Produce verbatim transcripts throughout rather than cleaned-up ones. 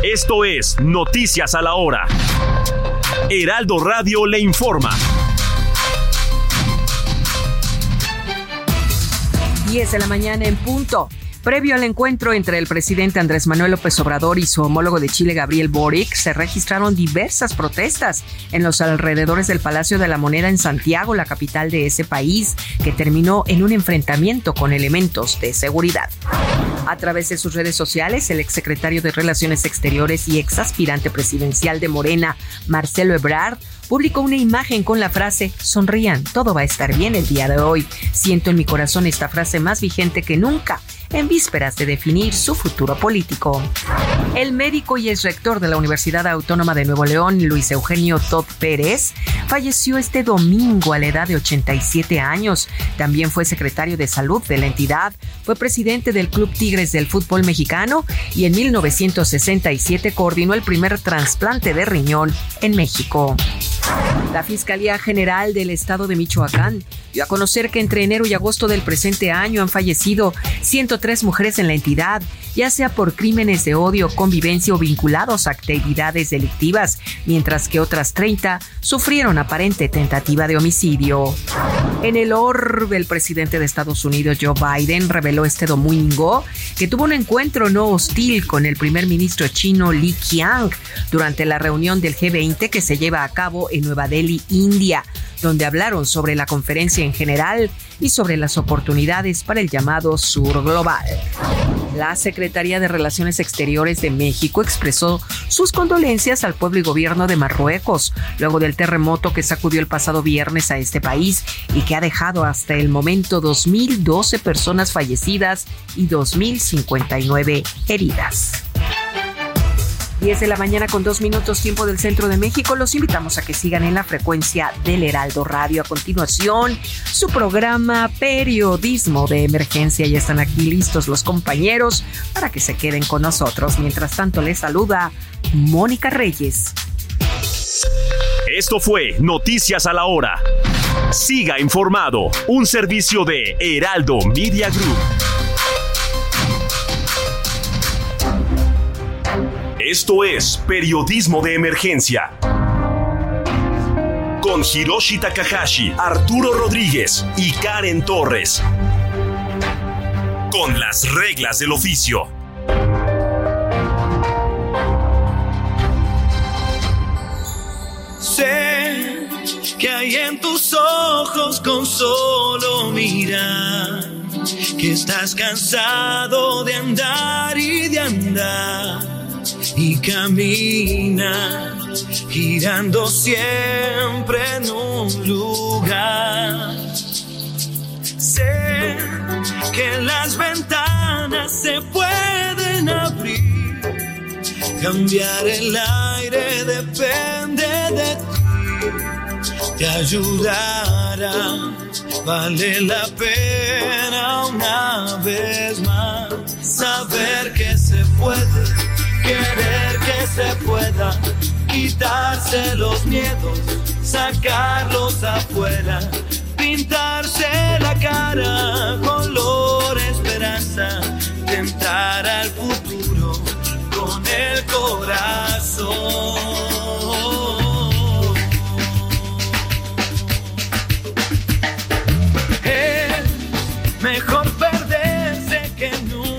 Esto es Noticias a la Hora. Heraldo Radio le informa. diez de la mañana en punto. Previo al encuentro entre el presidente Andrés Manuel López Obrador y su homólogo de Chile, Gabriel Boric, se registraron diversas protestas en los alrededores del Palacio de la Moneda en Santiago, la capital de ese país, que terminó en un enfrentamiento con elementos de seguridad. A través de sus redes sociales, el exsecretario de Relaciones Exteriores y exaspirante presidencial de Morena, Marcelo Ebrard, publicó una imagen con la frase «Sonrían, todo va a estar bien el día de hoy». Siento en mi corazón esta frase más vigente que nunca, en vísperas de definir su futuro político. El médico y exrector de la Universidad Autónoma de Nuevo León, Luis Eugenio Todd Pérez, falleció este domingo a la edad de ochenta y siete años. También fue secretario de Salud de la entidad, fue presidente del Club Tigres del Fútbol Mexicano y en mil novecientos sesenta y siete coordinó el primer trasplante de riñón en México. La Fiscalía General del Estado de Michoacán dio a conocer que entre enero y agosto del presente año han fallecido ciento tres mujeres en la entidad, ya sea por crímenes de odio, convivencia o vinculados a actividades delictivas, mientras que otras treinta sufrieron aparente tentativa de homicidio. En el orbe, el presidente de Estados Unidos, Joe Biden, reveló este domingo que tuvo un encuentro no hostil con el primer ministro chino Li Qiang durante la reunión del G veinte que se lleva a cabo en Nueva Delhi, India, donde hablaron sobre la conferencia en general y sobre las oportunidades para el llamado Sur Global. La Secretaría de Relaciones Exteriores de México expresó sus condolencias al pueblo y gobierno de Marruecos, luego del terremoto que sacudió el pasado viernes a este país y que ha dejado hasta el momento dos mil doce personas fallecidas y dos mil cincuenta y nueve heridas. diez de la mañana con dos minutos, tiempo del centro de México. Los invitamos a que sigan en la frecuencia del Heraldo Radio. A continuación, su programa Periodismo de Emergencia. Ya están aquí listos los compañeros para que se queden con nosotros. Mientras tanto, les saluda Mónica Reyes. Esto fue Noticias a la Hora. Siga informado. Un servicio de Heraldo Media Group. Esto es Periodismo de Emergencia. Con Hiroshi Takahashi, Arturo Rodríguez y Karen Torres. Con las reglas del oficio. Sé que hay en tus ojos con solo mirar que estás cansado de andar y de andar. Y camina girando siempre en un lugar. Sé que las ventanas se pueden abrir, cambiar el aire depende de ti. Te ayudará, vale la pena una vez más saber que se puede. Querer que se pueda, quitarse los miedos, sacarlos afuera, pintarse la cara, color esperanza, tentar al futuro con el corazón. Es mejor perderse que nunca.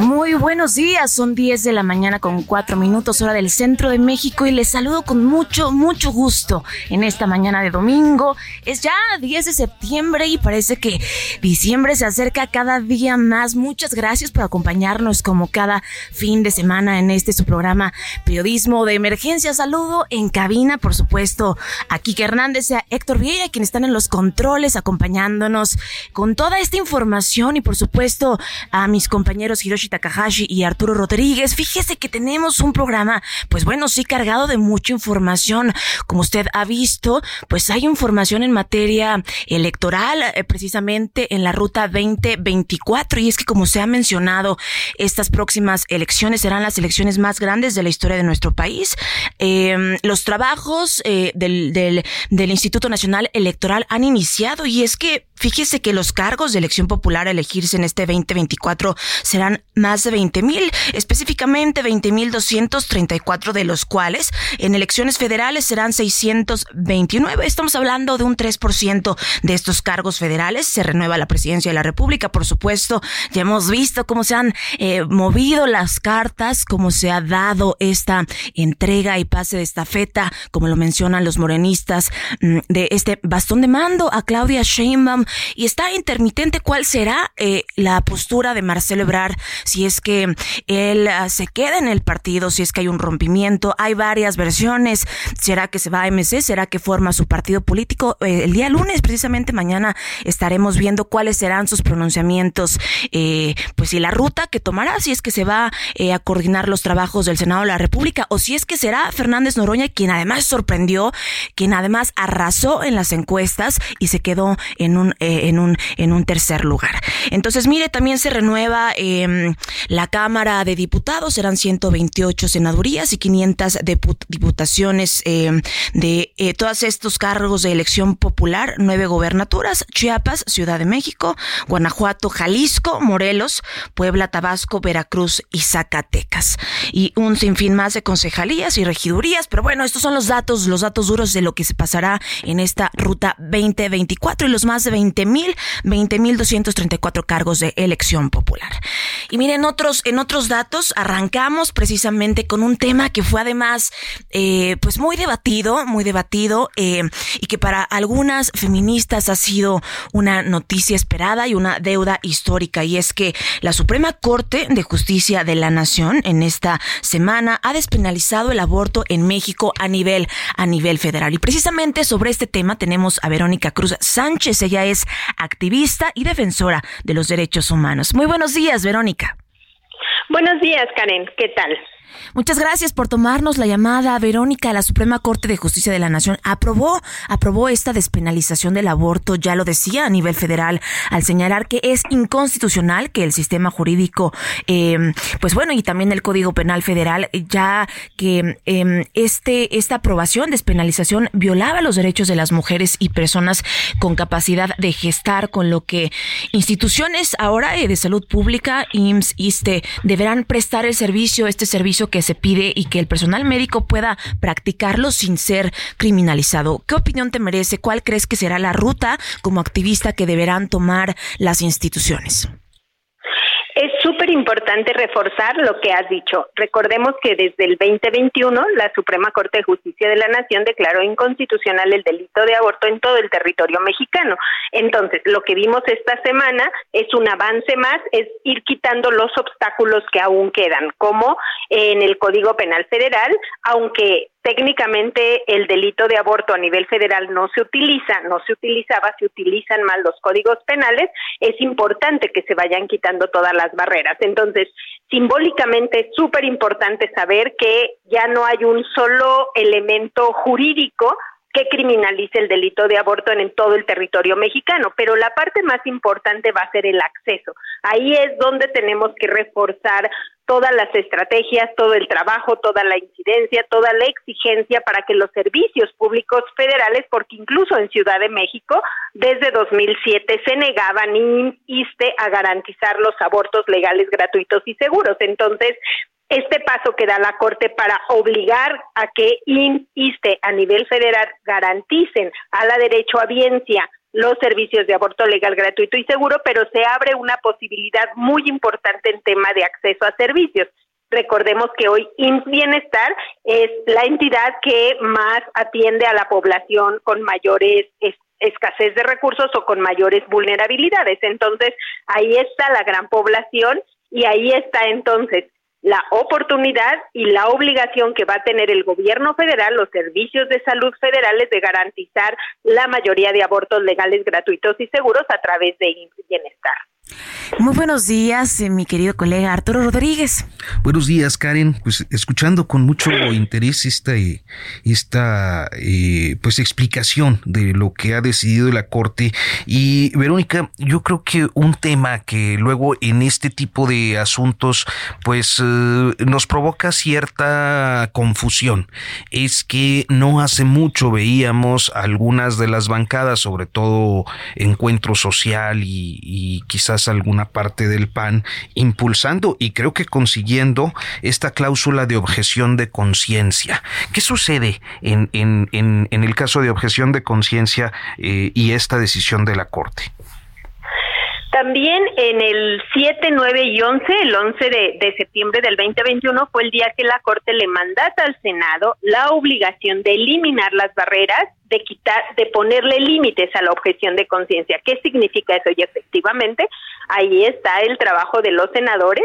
Muy buenos días, son diez de la mañana con cuatro minutos, hora del centro de México, y les saludo con mucho, mucho gusto en esta mañana de domingo. Es ya diez de septiembre y parece que diciembre se acerca cada día más. Muchas gracias por acompañarnos como cada fin de semana en este su programa Periodismo de Emergencia. Saludo en cabina, por supuesto, a Kike Hernández y a Héctor Vieira, quienes están en los controles acompañándonos con toda esta información, y por supuesto a mis compañeros Hiroshi Hiroshi Takahashi y Arturo Rodríguez. Fíjese que tenemos un programa, pues bueno, sí cargado de mucha información. Como usted ha visto, pues hay información en materia electoral, eh, precisamente en la ruta veinte veinticuatro. Y es que, como se ha mencionado, estas próximas elecciones serán las elecciones más grandes de la historia de nuestro país. Eh, los trabajos eh, del, del, del Instituto Nacional Electoral han iniciado, y es que fíjese que los cargos de elección popular a elegirse en este veinte veinticuatro serán más de veinte mil, específicamente veinte mil doscientos treinta y cuatro, de los cuales en elecciones federales serán seiscientos veintinueve. Estamos hablando de un tres por ciento de estos cargos federales. Se renueva la presidencia de la República, por supuesto. Ya hemos visto cómo se han eh, movido las cartas, cómo se ha dado esta entrega y pase de estafeta, como lo mencionan los morenistas, de este bastón de mando a Claudia Sheinbaum. Y está intermitente cuál será eh, la postura de Marcelo Ebrard, si es que él uh, se queda en el partido, si es que hay un rompimiento. Hay varias versiones. ¿Será que se va a M C? ¿Será que forma su partido político? Eh, el día lunes, precisamente mañana, estaremos viendo cuáles serán sus pronunciamientos, eh, pues y la ruta que tomará, si es que se va eh, a coordinar los trabajos del Senado de la República, o si es que será Fernández Noroña quien además sorprendió, quien además arrasó en las encuestas y se quedó en un Eh, en un en un tercer lugar. Entonces, mire, también se renueva eh, la Cámara de Diputados. Serán ciento veintiocho senadurías y quinientas diput- diputaciones eh, de eh, todos estos cargos de elección popular. Nueve gobernaturas: Chiapas, Ciudad de México, Guanajuato, Jalisco, Morelos, Puebla, Tabasco, Veracruz y Zacatecas. Y un sinfín más de concejalías y regidurías. Pero bueno, estos son los datos, los datos duros de lo que se pasará en esta ruta veinte veinticuatro y los más de veinte mil, veinte mil doscientos treinta y cuatro cargos de elección popular. Y miren, otros, en otros datos, arrancamos precisamente con un tema que fue además eh, pues muy debatido, muy debatido eh, y que para algunas feministas ha sido una noticia esperada y una deuda histórica. Y es que la Suprema Corte de Justicia de la Nación en esta semana ha despenalizado el aborto en México a nivel, a nivel federal. Y precisamente sobre este tema tenemos a Verónica Cruz Sánchez. Ella es activista y defensora de los derechos humanos. Muy buenos días, Verónica. Buenos días, Karen. ¿Qué tal? Muchas gracias por tomarnos la llamada, Verónica. La Suprema Corte de Justicia de la Nación aprobó, aprobó esta despenalización del aborto, ya lo decía, a nivel federal, al señalar que es inconstitucional que el sistema jurídico, eh, pues bueno, y también el Código Penal Federal, ya que eh, este esta aprobación, despenalización, violaba los derechos de las mujeres y personas con capacidad de gestar, con lo que instituciones ahora eh, de salud pública, I M S S, I S T E, deberán prestar el servicio, este servicio que se pide, y que el personal médico pueda practicarlo sin ser criminalizado. ¿Qué opinión te merece? ¿Cuál crees que será la ruta como activista que deberán tomar las instituciones? Es súper importante reforzar lo que has dicho. Recordemos que desde el veinte veintiuno la Suprema Corte de Justicia de la Nación declaró inconstitucional el delito de aborto en todo el territorio mexicano. Entonces, lo que vimos esta semana es un avance más, es ir quitando los obstáculos que aún quedan, como en el Código Penal Federal, aunque técnicamente el delito de aborto a nivel federal no se utiliza, no se utilizaba, se utilizan mal los códigos penales. Es importante que se vayan quitando todas las barreras. Entonces, simbólicamente es súper importante saber que ya no hay un solo elemento jurídico que criminalice el delito de aborto en, en todo el territorio mexicano, pero la parte más importante va a ser el acceso. Ahí es donde tenemos que reforzar todas las estrategias, todo el trabajo, toda la incidencia, toda la exigencia para que los servicios públicos federales, porque incluso en Ciudad de México desde dos mil siete se negaban I M S S, I S T E a garantizar los abortos legales, gratuitos y seguros. Entonces, este paso que da la Corte para obligar a que I M S S, I S T E a nivel federal garanticen a la derechohabiencia los servicios de aborto legal, gratuito y seguro, pero se abre una posibilidad muy importante en tema de acceso a servicios. Recordemos que hoy I M S S Bienestar es la entidad que más atiende a la población con mayores est- escasez de recursos o con mayores vulnerabilidades. Entonces, ahí está la gran población y ahí está entonces la oportunidad y la obligación que va a tener el gobierno federal, los servicios de salud federales, de garantizar la mayoría de abortos legales, gratuitos y seguros a través de I M S S Bienestar. Muy buenos días, mi querido colega Arturo Rodríguez. Buenos días, Karen. Pues escuchando con mucho interés esta, esta eh, pues explicación de lo que ha decidido la Corte. Y Verónica, yo creo que un tema que luego en este tipo de asuntos pues eh, nos provoca cierta confusión es que no hace mucho veíamos algunas de las bancadas, sobre todo Encuentro Social y, y quizás algunas una parte del P A N, impulsando y creo que consiguiendo esta cláusula de objeción de conciencia. ¿Qué sucede en, en, en, en el caso de objeción de conciencia eh, y esta decisión de la Corte? También en el siete, nueve y once, el once de, de septiembre del veinte veintiuno fue el día que la Corte le mandata al Senado la obligación de eliminar las barreras, de quitar, de ponerle límites a la objeción de conciencia. ¿Qué significa eso? Y efectivamente ahí está el trabajo de los senadores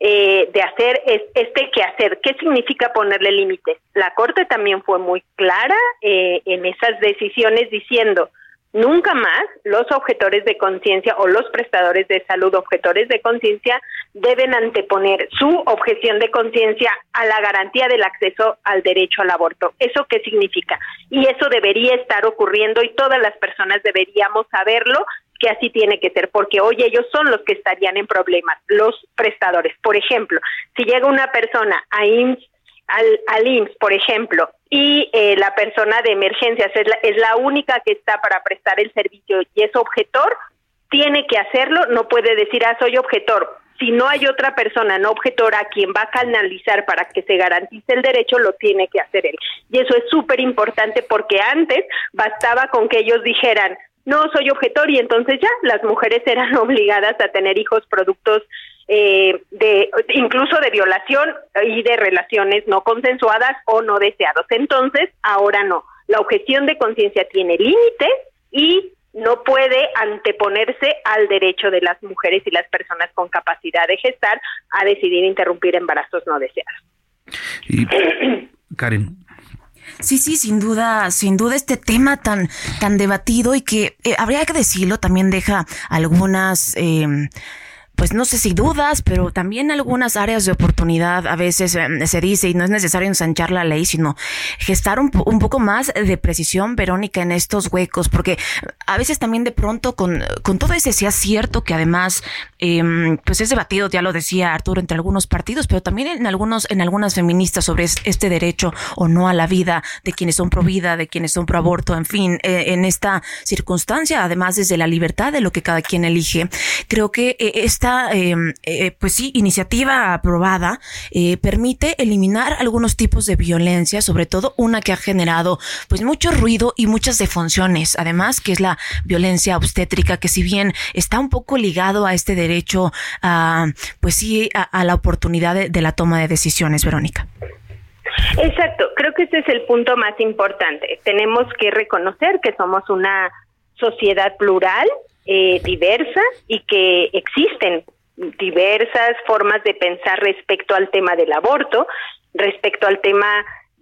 eh, de hacer es, este quehacer. ¿Qué significa ponerle límites? La Corte también fue muy clara eh, en esas decisiones diciendo: nunca más los objetores de conciencia o los prestadores de salud objetores de conciencia deben anteponer su objeción de conciencia a la garantía del acceso al derecho al aborto. ¿Eso qué significa? Y eso debería estar ocurriendo y todas las personas deberíamos saberlo, que así tiene que ser, porque hoy ellos son los que estarían en problemas, los prestadores. Por ejemplo, si llega una persona a I M S S, Al, al I M S S, por ejemplo, y eh, la persona de emergencias es la, es la única que está para prestar el servicio y es objetor, tiene que hacerlo, no puede decir, ah, soy objetor. Si no hay otra persona no objetora a quien va a canalizar para que se garantice el derecho, lo tiene que hacer él. Y eso es súper importante porque antes bastaba con que ellos dijeran, no, soy objetor, y entonces ya las mujeres eran obligadas a tener hijos productos Eh, de incluso de violación y de relaciones no consensuadas o no deseados. Entonces, ahora no. La objeción de conciencia tiene límites y no puede anteponerse al derecho de las mujeres y las personas con capacidad de gestar a decidir interrumpir embarazos no deseados. Y, Karen. Sí, sí, sin duda, sin duda este tema tan tan debatido y que eh, habría que decirlo, también deja algunas... Eh, pues no sé si dudas, pero también algunas áreas de oportunidad. A veces eh, se dice, y no es necesario ensanchar la ley, sino gestar un, po- un poco más de precisión, Verónica, en estos huecos, porque a veces también de pronto con, con todo ese sea cierto que además eh, pues es debatido, ya lo decía Arturo, entre algunos partidos, pero también en algunos, en algunas feministas sobre este derecho o no a la vida de quienes son pro vida, de quienes son pro aborto, en fin, eh, en esta circunstancia, además desde la libertad de lo que cada quien elige. Creo que eh, esta Eh, eh, pues sí, iniciativa aprobada eh, permite eliminar algunos tipos de violencia, sobre todo una que ha generado pues mucho ruido y muchas defunciones, además que es la violencia obstétrica, que si bien está un poco ligado a este derecho a, pues sí, a, a la oportunidad de, de la toma de decisiones, Verónica. Exacto, creo que ese es el punto más importante. Tenemos que reconocer que somos una sociedad plural, Eh, diversa, y que existen diversas formas de pensar respecto al tema del aborto, respecto al tema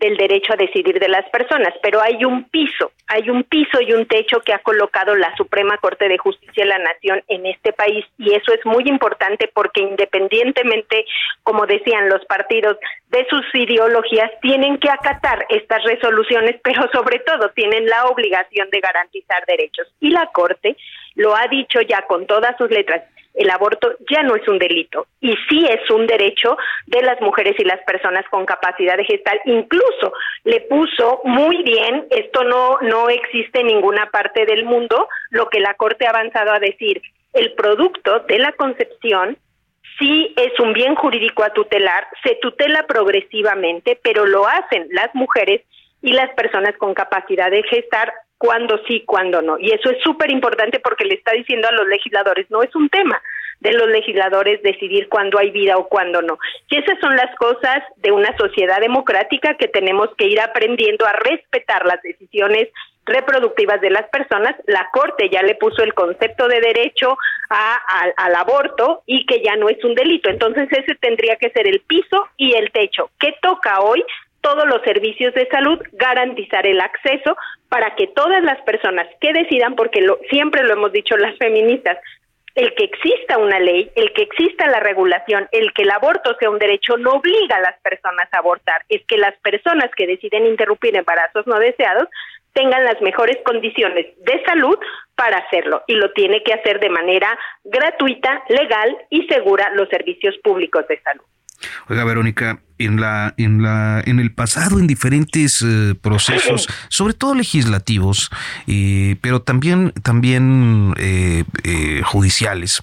del derecho a decidir de las personas, pero hay un piso, hay un piso y un techo que ha colocado la Suprema Corte de Justicia de la Nación en este país, y eso es muy importante porque independientemente, como decían los partidos, de sus ideologías, tienen que acatar estas resoluciones, pero sobre todo tienen la obligación de garantizar derechos, y la Corte lo ha dicho ya con todas sus letras: el aborto ya no es un delito y sí es un derecho de las mujeres y las personas con capacidad de gestar. Incluso le puso muy bien, esto no, no existe en ninguna parte del mundo, lo que la Corte ha avanzado a decir: el producto de la concepción sí es un bien jurídico a tutelar, se tutela progresivamente, pero lo hacen las mujeres y las personas con capacidad de gestar cuando sí, cuando no. Y eso es súper importante porque le está diciendo a los legisladores, no es un tema de los legisladores decidir cuándo hay vida o cuándo no. Y esas son las cosas de una sociedad democrática, que tenemos que ir aprendiendo a respetar las decisiones reproductivas de las personas. La Corte ya le puso el concepto de derecho a, a, al aborto, y que ya no es un delito. Entonces ese tendría que ser el piso y el techo. ¿Qué toca hoy? Todos los servicios de salud, garantizar el acceso para que todas las personas que decidan, porque lo, siempre lo hemos dicho las feministas, el que exista una ley, el que exista la regulación, el que el aborto sea un derecho no obliga a las personas a abortar, es que las personas que deciden interrumpir embarazos no deseados tengan las mejores condiciones de salud para hacerlo, y lo tiene que hacer de manera gratuita, legal y segura los servicios públicos de salud. Oiga, Verónica, en la en la en el pasado, en diferentes eh, procesos, sobre todo legislativos, eh, pero también también eh, eh, judiciales,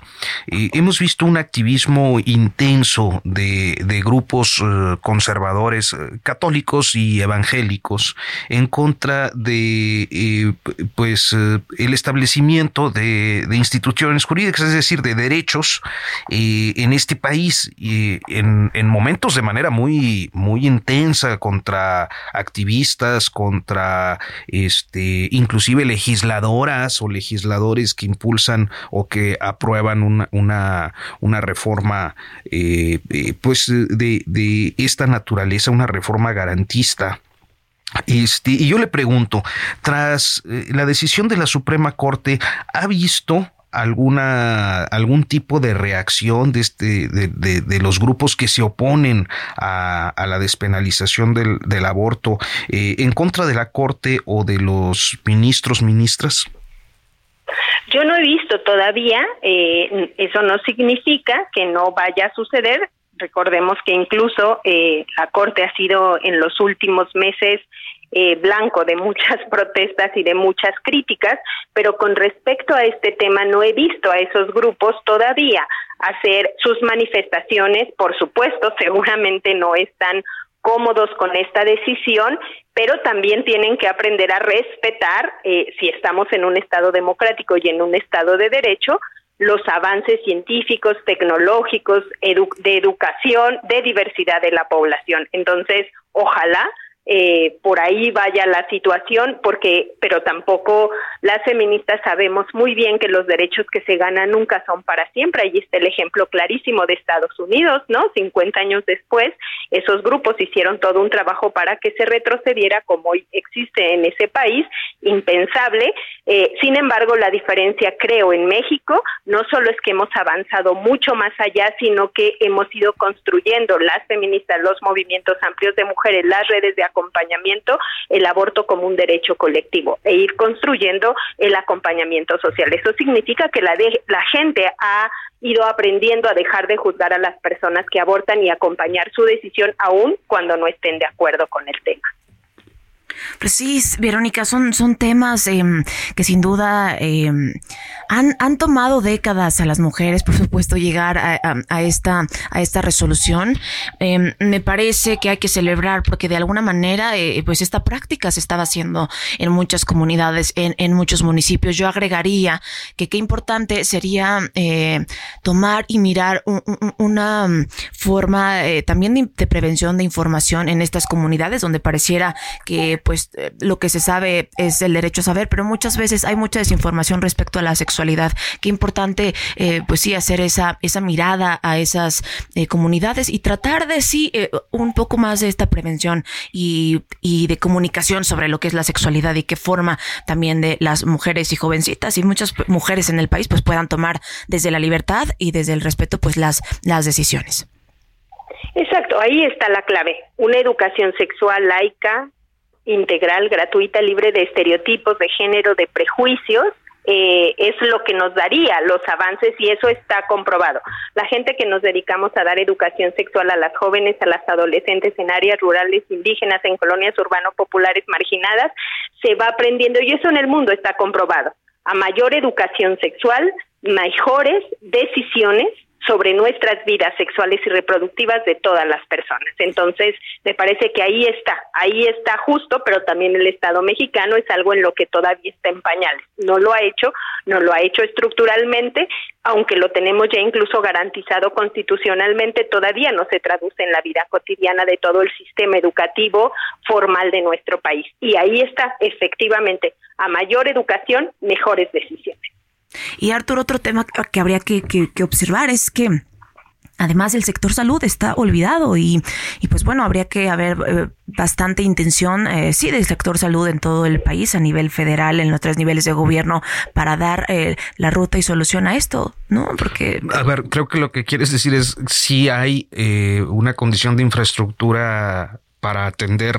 eh, hemos visto un activismo intenso de, de grupos eh, conservadores, eh, católicos y evangélicos, en contra de eh, pues eh, el establecimiento de, de instituciones jurídicas, es decir, de derechos eh, en este país, eh, en, en momentos de manera muy Muy, muy intensa, contra activistas, contra este, inclusive legisladoras o legisladores que impulsan o que aprueban una, una, una reforma eh, eh, pues de, de esta naturaleza, una reforma garantista. Este, y yo le pregunto, tras la decisión de la Suprema Corte, ¿ha visto alguna algún tipo de reacción de este de, de, de los grupos que se oponen a, a la despenalización del, del aborto eh, en contra de la Corte o de los ministros, ministras? Yo no he visto todavía, eh, eso no significa que no vaya a suceder. Recordemos que incluso eh, la Corte ha sido en los últimos meses Eh, blanco de muchas protestas y de muchas críticas, pero con respecto a este tema no he visto a esos grupos todavía hacer sus manifestaciones. Por supuesto, seguramente no están cómodos con esta decisión, pero también tienen que aprender a respetar, eh, si estamos en un estado democrático y en un estado de derecho, los avances científicos, tecnológicos, edu- de educación, de diversidad de la población. Entonces, ojalá Eh, por ahí vaya la situación, porque pero tampoco las feministas sabemos muy bien que los derechos que se ganan nunca son para siempre. Ahí está el ejemplo clarísimo de Estados Unidos, ¿no? cincuenta años después, esos grupos hicieron todo un trabajo para que se retrocediera, como hoy existe en ese país, impensable. Eh, sin embargo, la diferencia, creo, en México, no solo es que hemos avanzado mucho más allá, sino que hemos ido construyendo las feministas, los movimientos amplios de mujeres, las redes de acompañamiento, el aborto como un derecho colectivo, e ir construyendo el acompañamiento social. Eso significa que la de, la gente ha ido aprendiendo a dejar de juzgar a las personas que abortan y acompañar su decisión aún cuando no estén de acuerdo con el tema. Pues sí, Verónica, son, son temas eh, que sin duda eh, han, han tomado décadas a las mujeres, por supuesto, llegar a, a, a, esta, a esta resolución. Eh, me parece que hay que celebrar, porque de alguna manera eh, pues esta práctica se estaba haciendo en muchas comunidades, en, en muchos municipios. Yo agregaría que qué importante sería eh, tomar y mirar un, un, una forma eh, también de, de prevención, de información en estas comunidades donde pareciera que pues lo que se sabe es el derecho a saber, pero muchas veces hay mucha desinformación respecto a la sexualidad. Qué importante, eh, pues sí, hacer esa esa mirada a esas eh, comunidades y tratar de sí eh, un poco más de esta prevención y, y de comunicación sobre lo que es la sexualidad y qué forma también de las mujeres y jovencitas y muchas p- mujeres en el país pues puedan tomar desde la libertad y desde el respeto pues las las decisiones. Exacto, ahí está la clave. Una educación sexual laica, integral, gratuita, libre de estereotipos, de género, de prejuicios, eh, es lo que nos daría los avances, y eso está comprobado. La gente que nos dedicamos a dar educación sexual a las jóvenes, a las adolescentes en áreas rurales, indígenas, en colonias urbano-populares marginadas, se va aprendiendo, y eso en el mundo está comprobado. A mayor educación sexual, mejores decisiones sobre nuestras vidas sexuales y reproductivas de todas las personas. Entonces, me parece que ahí está, ahí está justo, pero también el Estado mexicano es algo en lo que todavía está en pañales. No lo ha hecho, no lo ha hecho estructuralmente, aunque lo tenemos ya incluso garantizado constitucionalmente, todavía no se traduce en la vida cotidiana de todo el sistema educativo formal de nuestro país. Y ahí está, efectivamente, a mayor educación, mejores decisiones. Y Arturo, otro tema que habría que, que, que observar es que Además, el sector salud está olvidado y, y pues bueno, habría que haber eh, bastante intención, eh, sí, del sector salud en todo el país, a nivel federal, en los tres niveles de gobierno, para dar eh, la ruta y solución a esto, ¿no? Porque... A ver, creo que lo que quieres decir es si hay eh, una condición de infraestructura para atender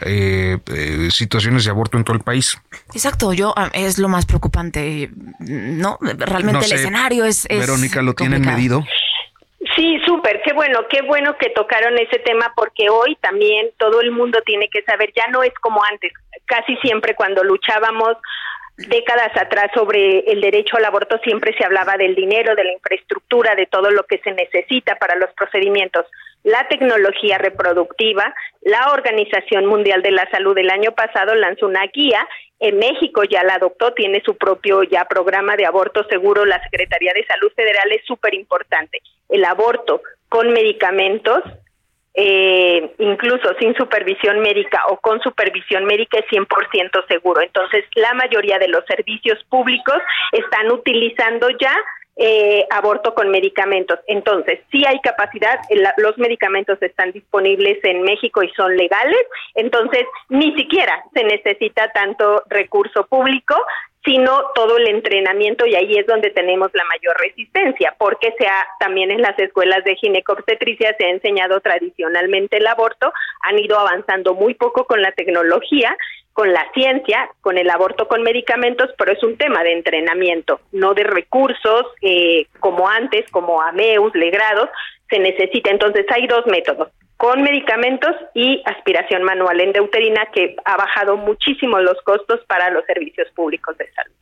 eh, eh, situaciones de aborto en todo el país. Exacto, yo es lo más preocupante, ¿no? Realmente no sé, el escenario es, es Verónica, ¿lo complicado. Tienen medido? Sí, súper, qué bueno, qué bueno que tocaron ese tema, porque hoy también todo el mundo tiene que saber, ya no es como antes, casi siempre cuando luchábamos décadas atrás sobre el derecho al aborto siempre se hablaba del dinero, de la infraestructura, de todo lo que se necesita para los procedimientos. La tecnología reproductiva, la Organización Mundial de la Salud el año pasado lanzó una guía, en México ya la adoptó, tiene su propio ya programa de aborto seguro, la Secretaría de Salud Federal es súper importante. El aborto con medicamentos, eh, incluso sin supervisión médica o con supervisión médica es cien por ciento seguro. Entonces, la mayoría de los servicios públicos están utilizando ya Eh, aborto con medicamentos. Entonces, sí hay capacidad, la, los medicamentos están disponibles en México y son legales, entonces ni siquiera se necesita tanto recurso público, sino todo el entrenamiento, y ahí es donde tenemos la mayor resistencia, porque se ha, también en las escuelas de ginecobstetricia se ha enseñado tradicionalmente el aborto, han ido avanzando muy poco con la tecnología, con la ciencia, con el aborto con medicamentos, pero es un tema de entrenamiento, no de recursos eh, como antes, como A M E U S, legrados, se necesita. Entonces hay dos métodos, con medicamentos y aspiración manual endouterina, que ha bajado muchísimo los costos para los servicios públicos de salud.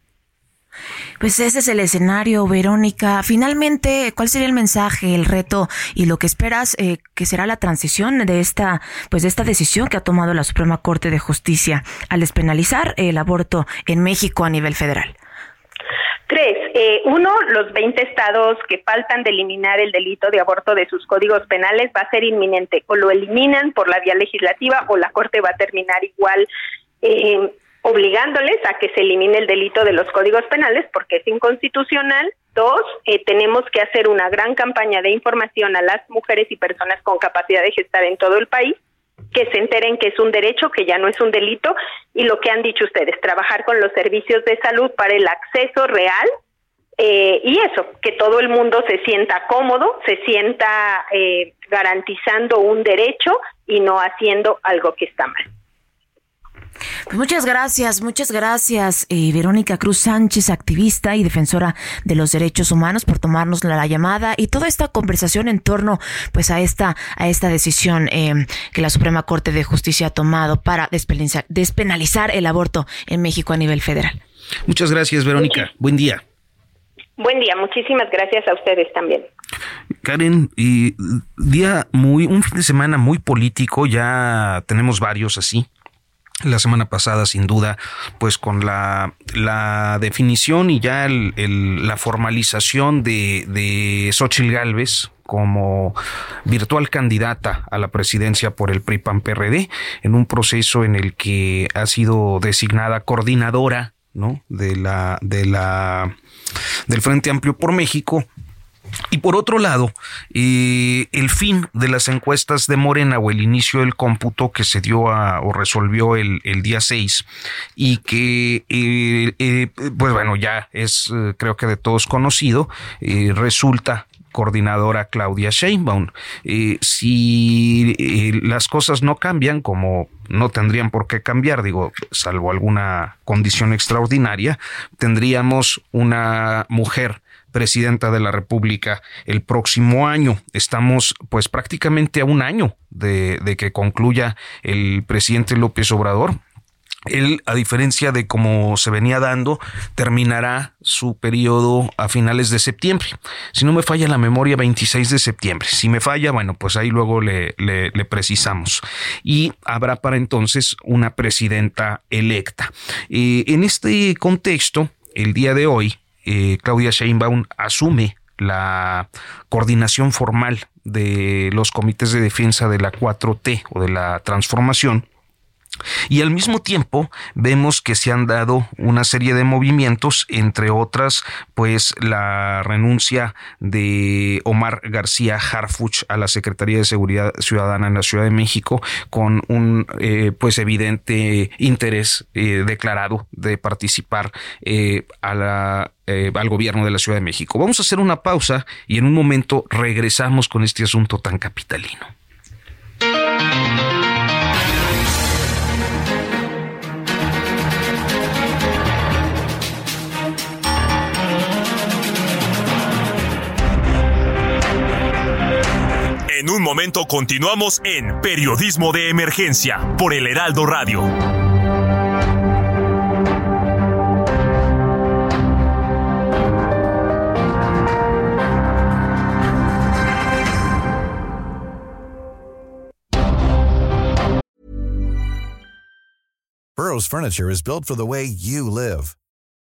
Pues ese es el escenario, Verónica. Finalmente, ¿cuál sería el mensaje, el reto y lo que esperas eh, que será la transición de esta, pues de esta decisión que ha tomado la Suprema Corte de Justicia al despenalizar el aborto en México a nivel federal? Tres. Eh, uno, los veinte estados que faltan de eliminar el delito de aborto de sus códigos penales va a ser inminente. O lo eliminan por la vía legislativa o la Corte va a terminar igual eh, obligándoles a que se elimine el delito de los códigos penales porque es inconstitucional. Dos, eh, tenemos que hacer una gran campaña de información a las mujeres y personas con capacidad de gestar en todo el país, que se enteren que es un derecho, que ya no es un delito, y lo que han dicho ustedes, trabajar con los servicios de salud para el acceso real, eh, y eso, que todo el mundo se sienta cómodo, se sienta eh, garantizando un derecho y no haciendo algo que está mal. Pues muchas gracias, muchas gracias eh, Verónica Cruz Sánchez, activista y defensora de los derechos humanos, por tomarnos la, la llamada y toda esta conversación en torno pues a esta a esta decisión eh, que la Suprema Corte de Justicia ha tomado para despenalizar, despenalizar el aborto en México a nivel federal. Muchas gracias, Verónica. Sí. Buen día. Buen día, muchísimas gracias a ustedes también. Karen, y día muy un fin de semana muy político, ya tenemos varios así. La semana pasada, sin duda, pues con la, la definición y ya el, el, la formalización de, de Xóchitl Gálvez como virtual candidata a la presidencia por el P R I P A N P R D en un proceso en el que ha sido designada coordinadora, ¿no? de la, de la, del Frente Amplio por México. Y por otro lado, eh, el fin de las encuestas de Morena o el inicio del cómputo que se dio a, o resolvió el, el día seis y que, eh, eh, pues bueno, ya es eh, creo que de todos conocido, eh, resulta coordinadora Claudia Sheinbaum. Eh, si eh, las cosas no cambian, como no tendrían por qué cambiar, digo, salvo alguna condición extraordinaria, tendríamos una mujer presidenta de la República el próximo año. Estamos pues prácticamente a un año de, de que concluya el presidente López Obrador. Él, a diferencia de cómo se venía dando, terminará su periodo a finales de septiembre. Si no me falla la memoria, veintiséis de septiembre. Si me falla, bueno, pues ahí luego le, le, le precisamos. Y habrá para entonces una presidenta electa. Eh, en este contexto, el día de hoy, Eh, Claudia Sheinbaum asume la coordinación formal de los comités de defensa de la cuatro T o de la transformación Y al mismo tiempo vemos que se han dado una serie de movimientos, entre otras, pues la renuncia de Omar García Harfuch a la Secretaría de Seguridad Ciudadana en la Ciudad de México, con un eh, pues evidente interés eh, declarado de participar eh, a la Eh, al gobierno de la Ciudad de México. Vamos a hacer una pausa y en un momento regresamos con este asunto tan capitalino. En un momento continuamos en Periodismo de Emergencia por el Heraldo Radio. Burrow's furniture is built for the way you live.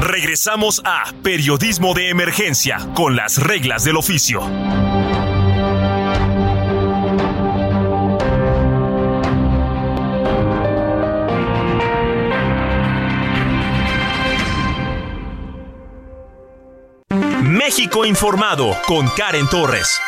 Regresamos a Periodismo de Emergencia con las reglas del oficio. México Informado con Karen Torres.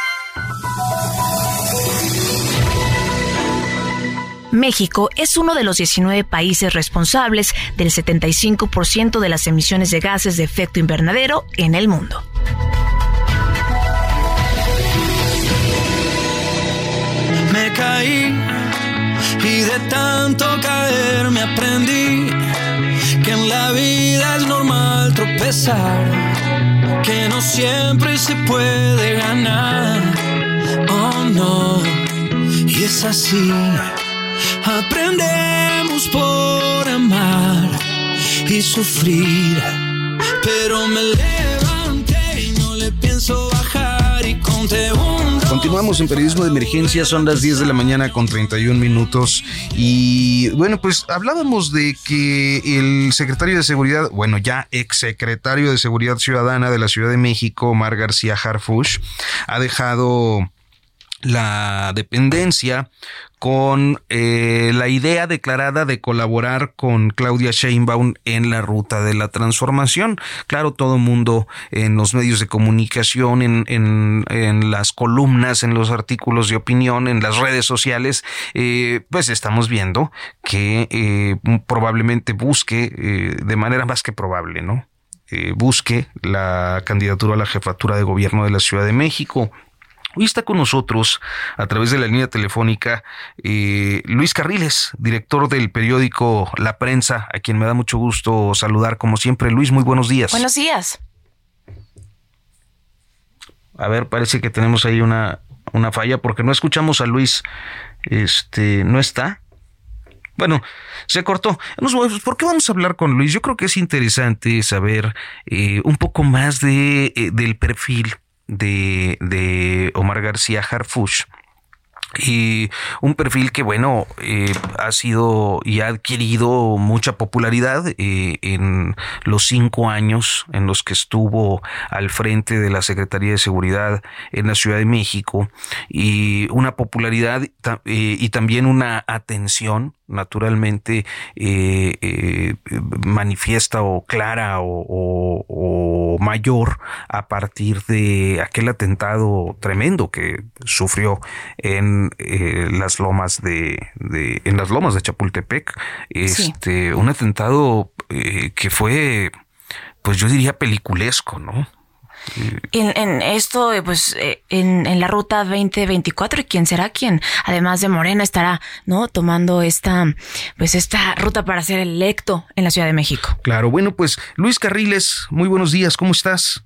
México es uno de los diecinueve países responsables del setenta y cinco por ciento de las emisiones de gases de efecto invernadero en el mundo. Me caí y de tanto caer me aprendí que en la vida es normal tropezar, que no siempre se puede ganar. Oh no, y es así. Aprendemos por amar y sufrir, pero me levanté y no le pienso bajar y conté un... Continuamos en Periodismo de Emergencia, son las diez de la mañana con treinta y un minutos y bueno, pues hablábamos de que el secretario de Seguridad, bueno, ya exsecretario de Seguridad Ciudadana de la Ciudad de México, Omar García Harfuch, ha dejado la dependencia con eh, la idea declarada de colaborar con Claudia Sheinbaum en la ruta de la transformación. Claro, todo mundo en los medios de comunicación, en, en, en las columnas, en los artículos de opinión, en las redes sociales, eh, pues estamos viendo que eh, probablemente busque, eh, de manera más que probable, ¿no? Eh, busque la candidatura a la jefatura de gobierno de la Ciudad de México. Hoy está con nosotros a través de la línea telefónica eh, Luis Carriles, director del periódico La Prensa, a quien me da mucho gusto saludar como siempre. Luis, muy buenos días. Buenos días. A ver, parece que tenemos ahí una, una falla porque no escuchamos a Luis. Este, ¿no está? Bueno, se cortó. ¿Por qué vamos a hablar con Luis? Yo creo que es interesante saber eh, un poco más de eh, del perfil De, de Omar García Harfuch, y un perfil que bueno eh, ha sido y ha adquirido mucha popularidad eh, en los cinco años en los que estuvo al frente de la Secretaría de Seguridad en la Ciudad de México, y una popularidad eh, y también una atención naturalmente eh, eh, manifiesta o clara o, o, o mayor a partir de aquel atentado tremendo que sufrió en eh, las lomas de, de en las lomas de Chapultepec, este sí. Un atentado eh, que fue, pues yo diría peliculesco, ¿no? En, en esto, pues, en, en la ruta veinte veinticuatro, y quién será quien, además de Morena, estará, ¿no?, tomando esta, pues, esta ruta para ser electo en la Ciudad de México. Claro, bueno, pues, Luis Carriles, muy buenos días, ¿cómo estás?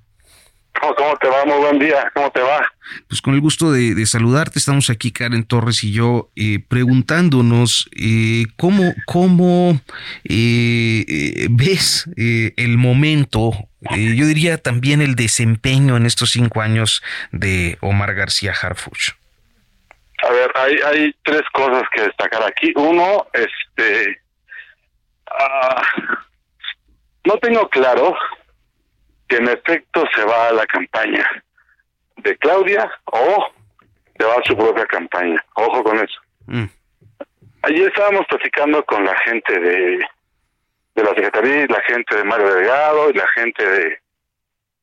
¿Cómo te va? Muy buen día. ¿Cómo te va? Pues con el gusto de, de saludarte. Estamos aquí Karen Torres y yo eh, preguntándonos eh, cómo, cómo eh, eh, ves eh, el momento, eh, yo diría también el desempeño en estos cinco años de Omar García Harfuch. A ver, hay, hay tres cosas que destacar aquí. Uno, este, uh, no tengo claro que en efecto se va a la campaña de Claudia o se va a su propia campaña. Ojo con eso. Mm. Ayer estábamos platicando con la gente de, de la Secretaría y la gente de Mario Delgado y la gente de,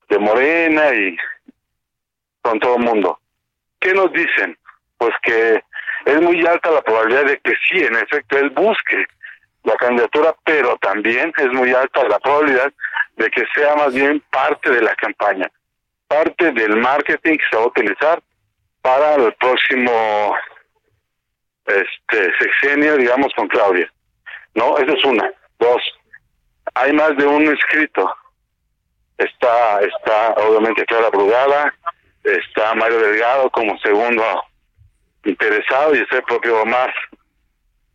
de Morena y con todo el mundo. ¿Qué nos dicen? Pues que es muy alta la probabilidad de que sí, en efecto, él busque la candidatura, pero también es muy alta la probabilidad de que sea más bien parte de la campaña, parte del marketing que se va a utilizar para el próximo este sexenio, digamos, con Claudia. No, esa es una. Dos, hay más de un inscrito. Está, está obviamente Clara Brugada, está Mario Delgado como segundo interesado y está el propio Omar.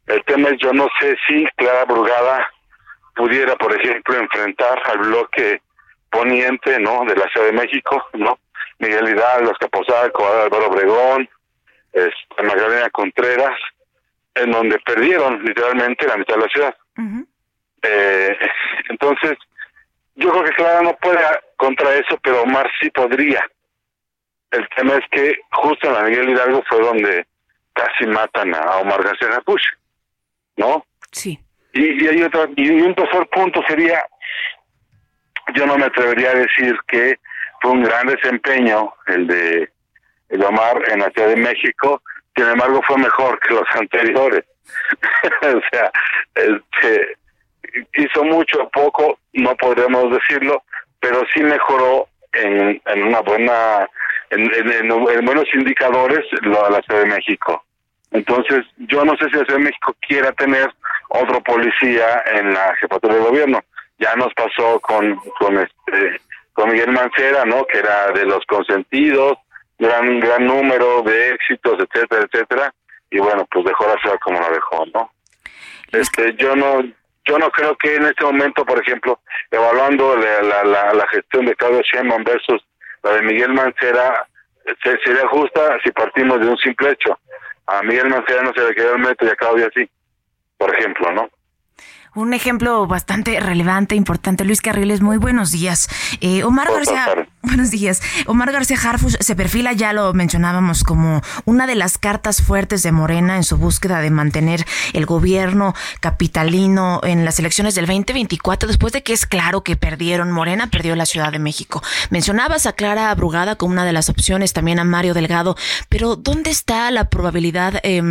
El tema es, yo no sé si Clara Brugada pudiera, por ejemplo, enfrentar al bloque poniente, ¿no?, de la Ciudad de México, ¿no?, Miguel Hidalgo, Azcapotzalco, Álvaro Obregón, este, Magdalena Contreras, en donde perdieron literalmente la mitad de la ciudad. Uh-huh. Eh, entonces, yo creo que Clara no puede contra eso, pero Omar sí podría. El tema es que justo en la Miguel Hidalgo fue donde casi matan a Omar García Harfuch, ¿no? Sí. Y, y hay otra, y un tercer punto sería, yo no me atrevería a decir que fue un gran desempeño el de el Omar en la Ciudad de México, sin embargo fue mejor que los anteriores. O sea, este, hizo mucho o poco, no podríamos decirlo, pero sí mejoró en, en una buena, en, en, en, en buenos indicadores lo de la Ciudad de México. Entonces, yo no sé si la Ciudad de México quiera tener otro policía en la jefatura de gobierno. Ya nos pasó con con este con Miguel Mancera, ¿no?, que era de los consentidos, gran gran número de éxitos, etcétera, etcétera, y bueno, pues dejó la ciudad como la dejó, ¿no? Este, yo no yo no creo que en este momento, por ejemplo, evaluando la la la, la gestión de Claudia Sheinbaum versus la de Miguel Mancera, se, sería justa si partimos de un simple hecho. A Miguel Mancera no se le quedó el metro y a Claudia sí, por ejemplo, ¿no? Un ejemplo bastante relevante, importante. Luis Carriles, muy buenos días. Eh, Omar García, buenos días. Omar García Harfuch se perfila, ya lo mencionábamos, como una de las cartas fuertes de Morena en su búsqueda de mantener el gobierno capitalino en las elecciones del veinte veinticuatro, después de que es claro que perdieron. Morena perdió la Ciudad de México. Mencionabas a Clara Brugada como una de las opciones, también a Mario Delgado, pero ¿dónde está la probabilidad eh,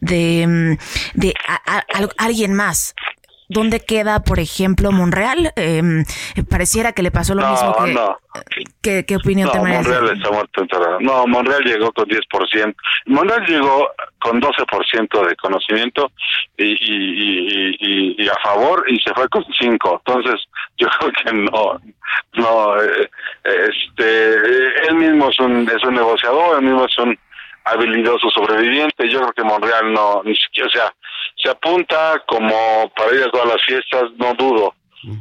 de, de a, a, a alguien más? ¿Dónde queda, por ejemplo, Monreal? Eh, pareciera que le pasó lo no, mismo que... No. ¿Qué, qué opinión no, te merece? Monreal está muerto enterrado. No, Monreal llegó con diez por ciento. Monreal llegó con doce por ciento de conocimiento y, y, y, y, y a favor, y se fue con cinco. Entonces, yo creo que no. no eh, este, él mismo es un, es un negociador, él mismo es un habilidoso sobreviviente. Yo creo que Monreal no, ni siquiera, o sea, se apunta como para ir a todas las fiestas, no dudo.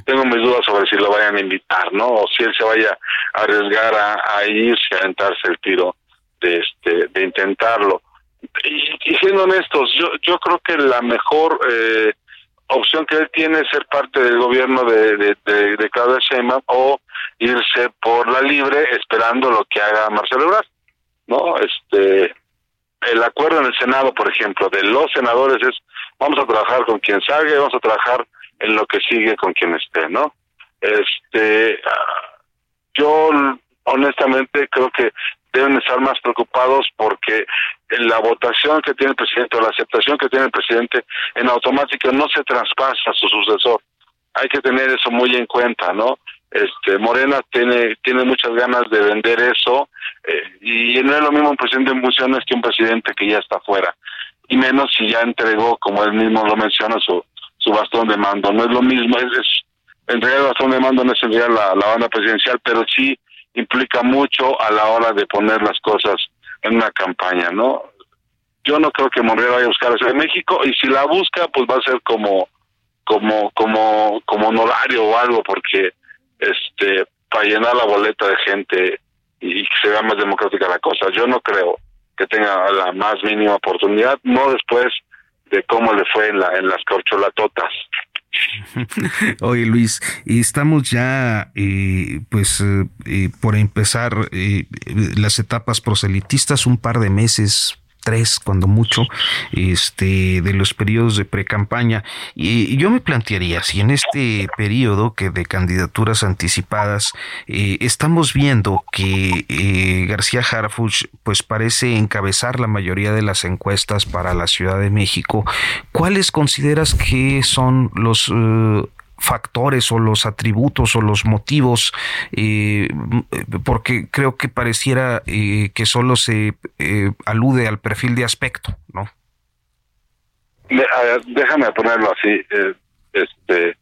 Tengo mis dudas sobre si lo vayan a invitar, ¿no?, o si él se vaya a arriesgar a, a irse, a aventarse el tiro de este de intentarlo. Y, y siendo honestos, yo yo creo que la mejor eh, opción que él tiene es ser parte del gobierno de, de, de, de Claudia Sheinbaum o irse por la libre esperando lo que haga Marcelo Ebrard, ¿no? Este, el acuerdo en el Senado, por ejemplo, de los senadores es: vamos a trabajar con quien salga y vamos a trabajar en lo que sigue con quien esté, ¿no? Este, yo honestamente creo que deben estar más preocupados porque la votación que tiene el presidente o la aceptación que tiene el presidente en automático no se traspasa a su sucesor. Hay que tener eso muy en cuenta, ¿no? Este, Morena tiene tiene muchas ganas de vender eso eh, y no es lo mismo un presidente en funciones que un presidente que ya está fuera. Y menos si ya entregó, como él mismo lo menciona, su su bastón de mando. No es lo mismo, es, es entregar el bastón de mando no es entregar la, la banda presidencial, pero sí implica mucho a la hora de poner las cosas en una campaña, ¿no? Yo no creo que Monreal vaya a buscar a Ciudad de México, y si la busca, pues va a ser como como como como honorario o algo, porque este para llenar la boleta de gente y que se vea más democrática la cosa. Yo no creo que tenga la más mínima oportunidad, no después de cómo le fue en, la, en las corcholatotas. Oye, Luis, estamos ya eh, pues eh, por empezar eh, las etapas proselitistas, un par de meses, tres cuando mucho, este de los periodos de precampaña, y yo me plantearía si en este periodo que de candidaturas anticipadas eh, estamos viendo que eh, García Harfuch pues parece encabezar la mayoría de las encuestas para la Ciudad de México, ¿cuáles consideras que son los eh, factores o los atributos o los motivos, eh, porque creo que pareciera eh, que solo se eh, alude al perfil de aspecto, ¿no? A ver, déjame ponerlo así. Eh, este, eh,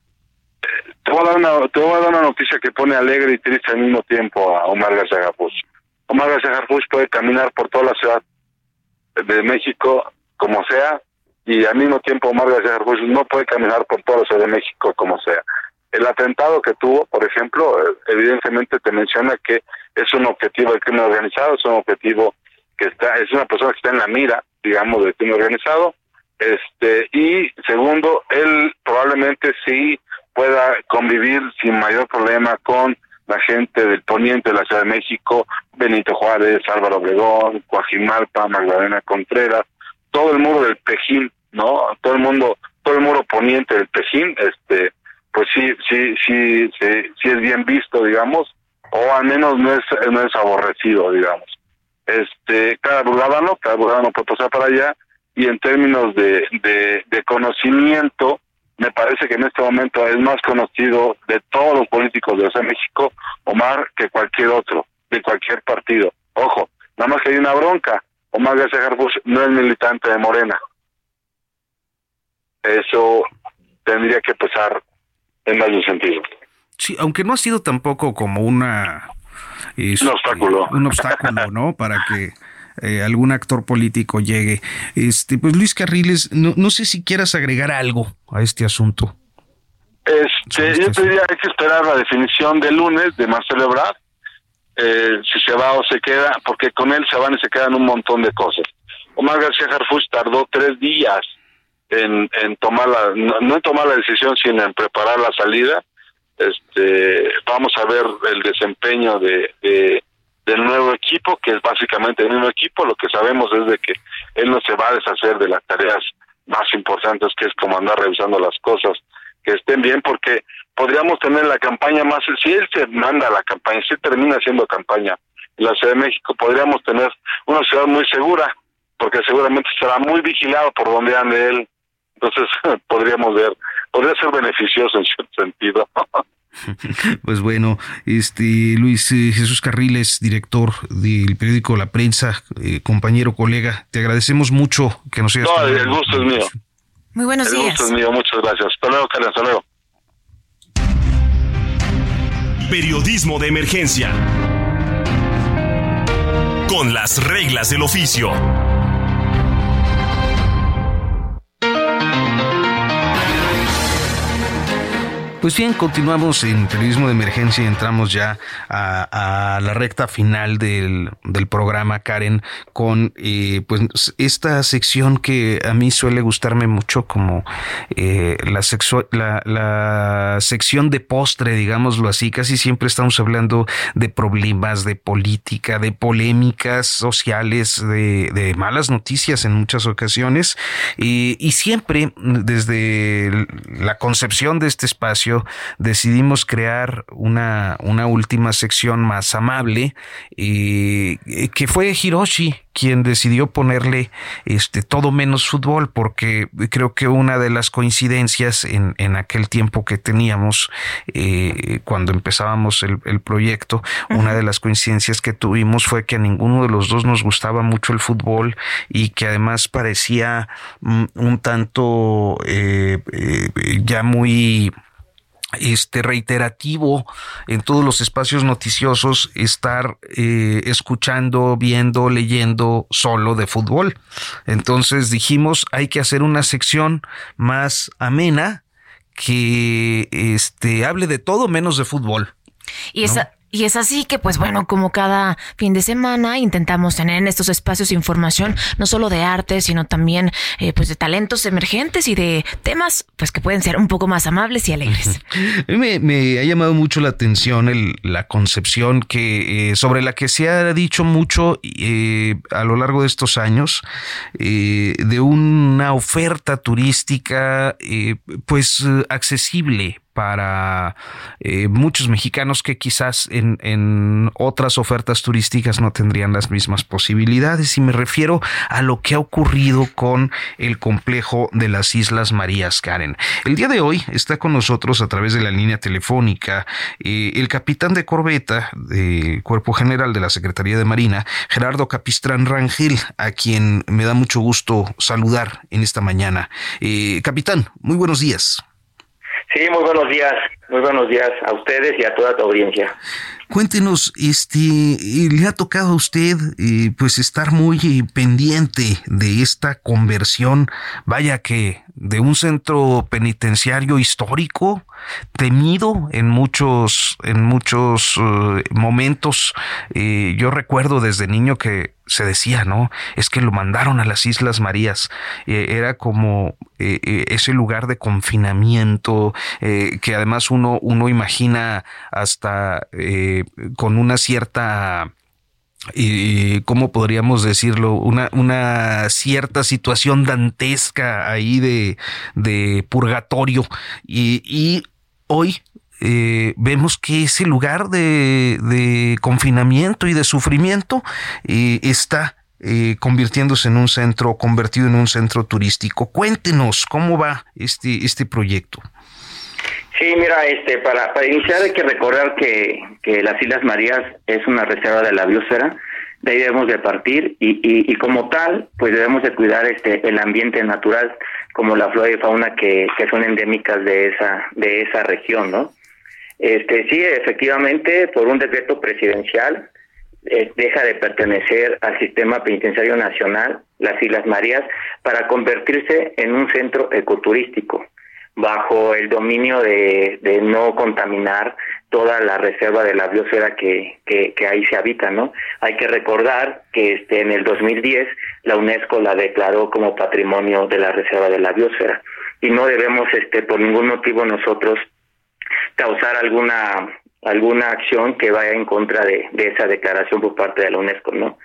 te voy a dar una, te voy a dar una noticia que pone alegre y triste al mismo tiempo a Omar García Harfuch. Omar García Harfuch puede caminar por toda la Ciudad de México como sea, y al mismo tiempo Omar García Harfuch no puede caminar por toda la Ciudad de México como sea. El atentado que tuvo, por ejemplo, evidentemente te menciona que es un objetivo del crimen organizado, es un objetivo que está, es una persona que está en la mira, digamos, del crimen organizado. Este, y segundo, él probablemente sí pueda convivir sin mayor problema con la gente del poniente de la Ciudad de México, Benito Juárez, Álvaro Obregón, Coajimalpa, Magdalena Contreras, todo el muro del Pejín, ¿no? Todo el mundo, todo el muro poniente del Pejín, este, pues sí, sí, sí, sí, sí es bien visto, digamos, o al menos no es, no es aborrecido, digamos. Este, Clara Brugada no, Clara Brugada no puede pasar para allá, y en términos de, de, de conocimiento, me parece que en este momento es más conocido de todos los políticos de la Ciudad de México, Omar, que cualquier otro, de cualquier partido. Ojo, nada más que hay una bronca. Omar García Harfuch no es militante de Morena. Eso tendría que pesar en algún sentido. Sí, aunque no ha sido tampoco como una... Es, un obstáculo. Eh, un obstáculo, ¿no? Para que... Eh, algún actor político llegue. Este, pues Luis Carriles, no, no sé si quieras agregar algo a este asunto. Este, este yo te diría, hay que esperar la definición del lunes de Marcelo Ebrard, eh, si se va o se queda, porque con él se van y se quedan un montón de cosas. Omar García Harfuch tardó tres días en, en tomar la, no, no en tomar la decisión, sino en preparar la salida. Este, vamos a ver el desempeño de, de del nuevo equipo, que es básicamente el mismo equipo. Lo que sabemos es de que él no se va a deshacer de las tareas más importantes, que es como andar revisando las cosas que estén bien, porque podríamos tener la campaña más, si él se manda la campaña, si termina haciendo campaña en la Ciudad de México, podríamos tener una ciudad muy segura, porque seguramente estará muy vigilado por donde ande él. Entonces podríamos ver, podría ser beneficioso en cierto sentido. Pues bueno, este Luis eh, Jesús Carriles, director del periódico La Prensa, eh, compañero, colega, te agradecemos mucho que nos hayas... No, el gusto es mío. Muy buenos el días. El gusto es mío, muchas gracias. Hasta luego, Karen, hasta luego. Periodismo de emergencia. Con las reglas del oficio. Pues bien, continuamos en Periodismo de Emergencia y entramos ya a, a la recta final del, del programa, Karen, con eh, pues esta sección que a mí suele gustarme mucho, como eh, la, sexo- la, la sección de postre, digámoslo así. Casi siempre estamos hablando de problemas, de política, de polémicas sociales, de, de malas noticias en muchas ocasiones, eh, y siempre desde la concepción de este espacio decidimos crear una, una última sección más amable, eh, que fue Hiroshi quien decidió ponerle este todo menos fútbol, porque creo que una de las coincidencias en, en aquel tiempo que teníamos, eh, cuando empezábamos el, el proyecto, una de las coincidencias que tuvimos fue que a ninguno de los dos nos gustaba mucho el fútbol y que además parecía un tanto eh, eh, ya muy... este reiterativo en todos los espacios noticiosos estar eh, escuchando, viendo, leyendo solo de fútbol. Entonces dijimos, hay que hacer una sección más amena que este hable de todo menos de fútbol. Y esa, ¿no? Y es así que, pues bueno, como cada fin de semana intentamos tener en estos espacios información no solo de arte, sino también eh, pues de talentos emergentes y de temas pues que pueden ser un poco más amables y alegres. me, me ha llamado mucho la atención el, la concepción que eh, sobre la que se ha dicho mucho eh, a lo largo de estos años eh, de una oferta turística eh, pues accesible para eh, muchos mexicanos que quizás en, en otras ofertas turísticas no tendrían las mismas posibilidades. Y me refiero a lo que ha ocurrido con el complejo de las Islas Marías, Karen. El día de hoy está con nosotros a través de la línea telefónica eh, el capitán de corbeta del Cuerpo General de la Secretaría de Marina, Gerardo Capistrán Rangel, a quien me da mucho gusto saludar en esta mañana. Eh, capitán, muy buenos días. Sí, muy buenos días, muy buenos días a ustedes y a toda tu audiencia. Cuéntenos, este, le ha tocado a usted eh, pues estar muy pendiente de esta conversión, vaya que de un centro penitenciario histórico, temido en muchos, en muchos eh, momentos. Eh, yo recuerdo desde niño que se decía, ¿no? Es que lo mandaron a las Islas Marías. Eh, era como eh, ese lugar de confinamiento eh, que además uno, uno imagina hasta eh, con una cierta... Y cómo podríamos decirlo, una, una cierta situación dantesca ahí de, de purgatorio. Y, y hoy eh, vemos que ese lugar de, de confinamiento y de sufrimiento eh, está eh, convirtiéndose en un centro, convertido en un centro turístico. Cuéntenos cómo va este, este proyecto. Sí, mira, este, para, para iniciar hay que recordar que, que las Islas Marías es una reserva de la biosfera, de ahí debemos de partir y, y, y como tal, pues debemos de cuidar este el ambiente natural, como la flora y fauna que, que son endémicas de esa de esa región, ¿no? Este, sí, efectivamente, por un decreto presidencial eh, deja de pertenecer al sistema penitenciario nacional las Islas Marías para convertirse en un centro ecoturístico, bajo el dominio de, de no contaminar toda la reserva de la biosfera que, que, que ahí se habita, ¿no? Hay que recordar que este, en el dos mil diez la UNESCO la declaró como patrimonio de la reserva de la biosfera y no debemos este, por ningún motivo nosotros causar alguna alguna acción que vaya en contra de, de esa declaración por parte de la UNESCO, ¿no?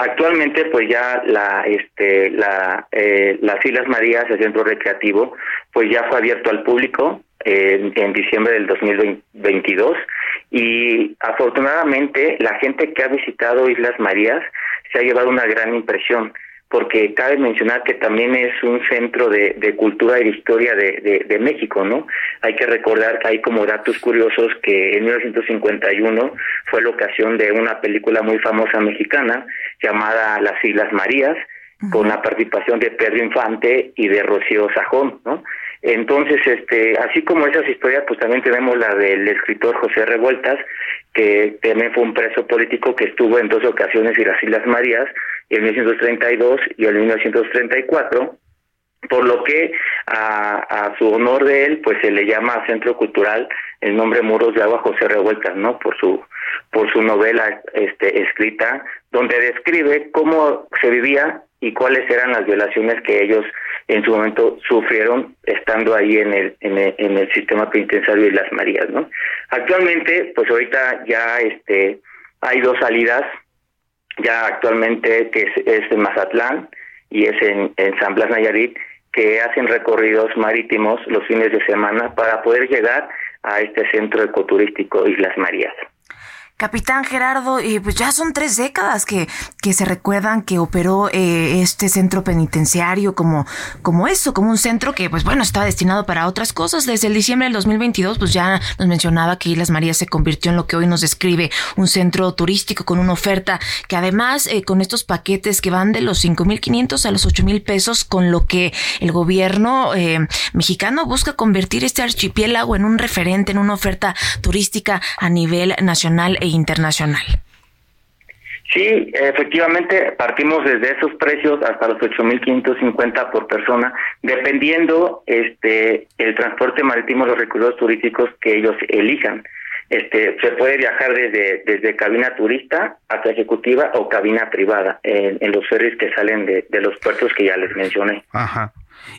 Actualmente, pues ya la, este, la, eh, las Islas Marías, el centro recreativo, pues ya fue abierto al público eh, en diciembre del dos mil veintidós y afortunadamente la gente que ha visitado Islas Marías se ha llevado una gran impresión, porque cabe mencionar que también es un centro de, de cultura y de historia de, de, de México, ¿no? Hay que recordar que hay como datos curiosos que en mil novecientos cincuenta y uno fue la ocasión de una película muy famosa mexicana llamada Las Islas Marías, uh-huh. con la participación de Pedro Infante y de Rocío Sajón, ¿no? Entonces, este, así como esas historias, pues también tenemos la del escritor José Revueltas, que también fue un preso político que estuvo en dos ocasiones en las Islas Marías, en mil novecientos treinta y dos y en mil novecientos treinta y cuatro, por lo que a, a su honor de él, pues se le llama Centro Cultural el nombre Muros de Agua José Revueltas, ¿no? Por su por su novela este, escrita, donde describe cómo se vivía y cuáles eran las violaciones que ellos en su momento sufrieron estando ahí en el en el, en el sistema penitenciario de las Marías, ¿no? Actualmente, pues ahorita ya este hay dos salidas ya actualmente, que es, es en Mazatlán y es en, en San Blas Nayarit, que hacen recorridos marítimos los fines de semana para poder llegar a este centro ecoturístico Islas Marías. Capitán Gerardo, eh, pues ya son tres décadas que, que se recuerdan que operó eh, este centro penitenciario como, como eso, como un centro que, pues bueno, estaba destinado para otras cosas. Desde el diciembre del dos mil veintidós, pues ya nos mencionaba que Islas Marías se convirtió en lo que hoy nos describe un centro turístico con una oferta que además eh, con estos paquetes que van de los cinco mil quinientos a los ocho mil pesos, con lo que el gobierno eh, mexicano busca convertir este archipiélago en un referente, en una oferta turística a nivel nacional e internacional. Sí, efectivamente, partimos desde esos precios hasta los ocho mil quinientos cincuenta por persona, dependiendo este el transporte marítimo, los recursos turísticos que ellos elijan. Este se puede viajar desde desde cabina turista hasta ejecutiva o cabina privada en, en los ferries que salen de, de los puertos que ya les mencioné. Ajá.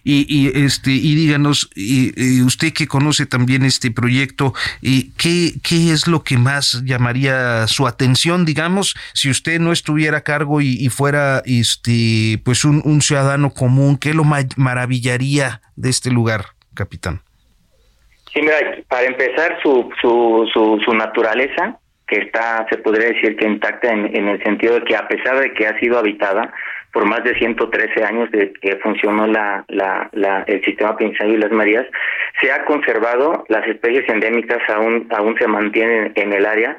Y, y este y díganos, y, y usted que conoce también este proyecto, y qué qué es lo que más llamaría su atención, digamos, si usted no estuviera a cargo y, y fuera este pues un, un ciudadano común, ¿qué lo ma- maravillaría de este lugar, capitán? Sí, mira, para empezar, su su su, su naturaleza, que está, se podría decir que intacta, en, en el sentido de que, a pesar de que ha sido habitada por más de ciento trece años de que funcionó la, la, la, el sistema penitenciario de Islas Marías, se ha conservado, las especies endémicas aún, aún se mantienen en el área,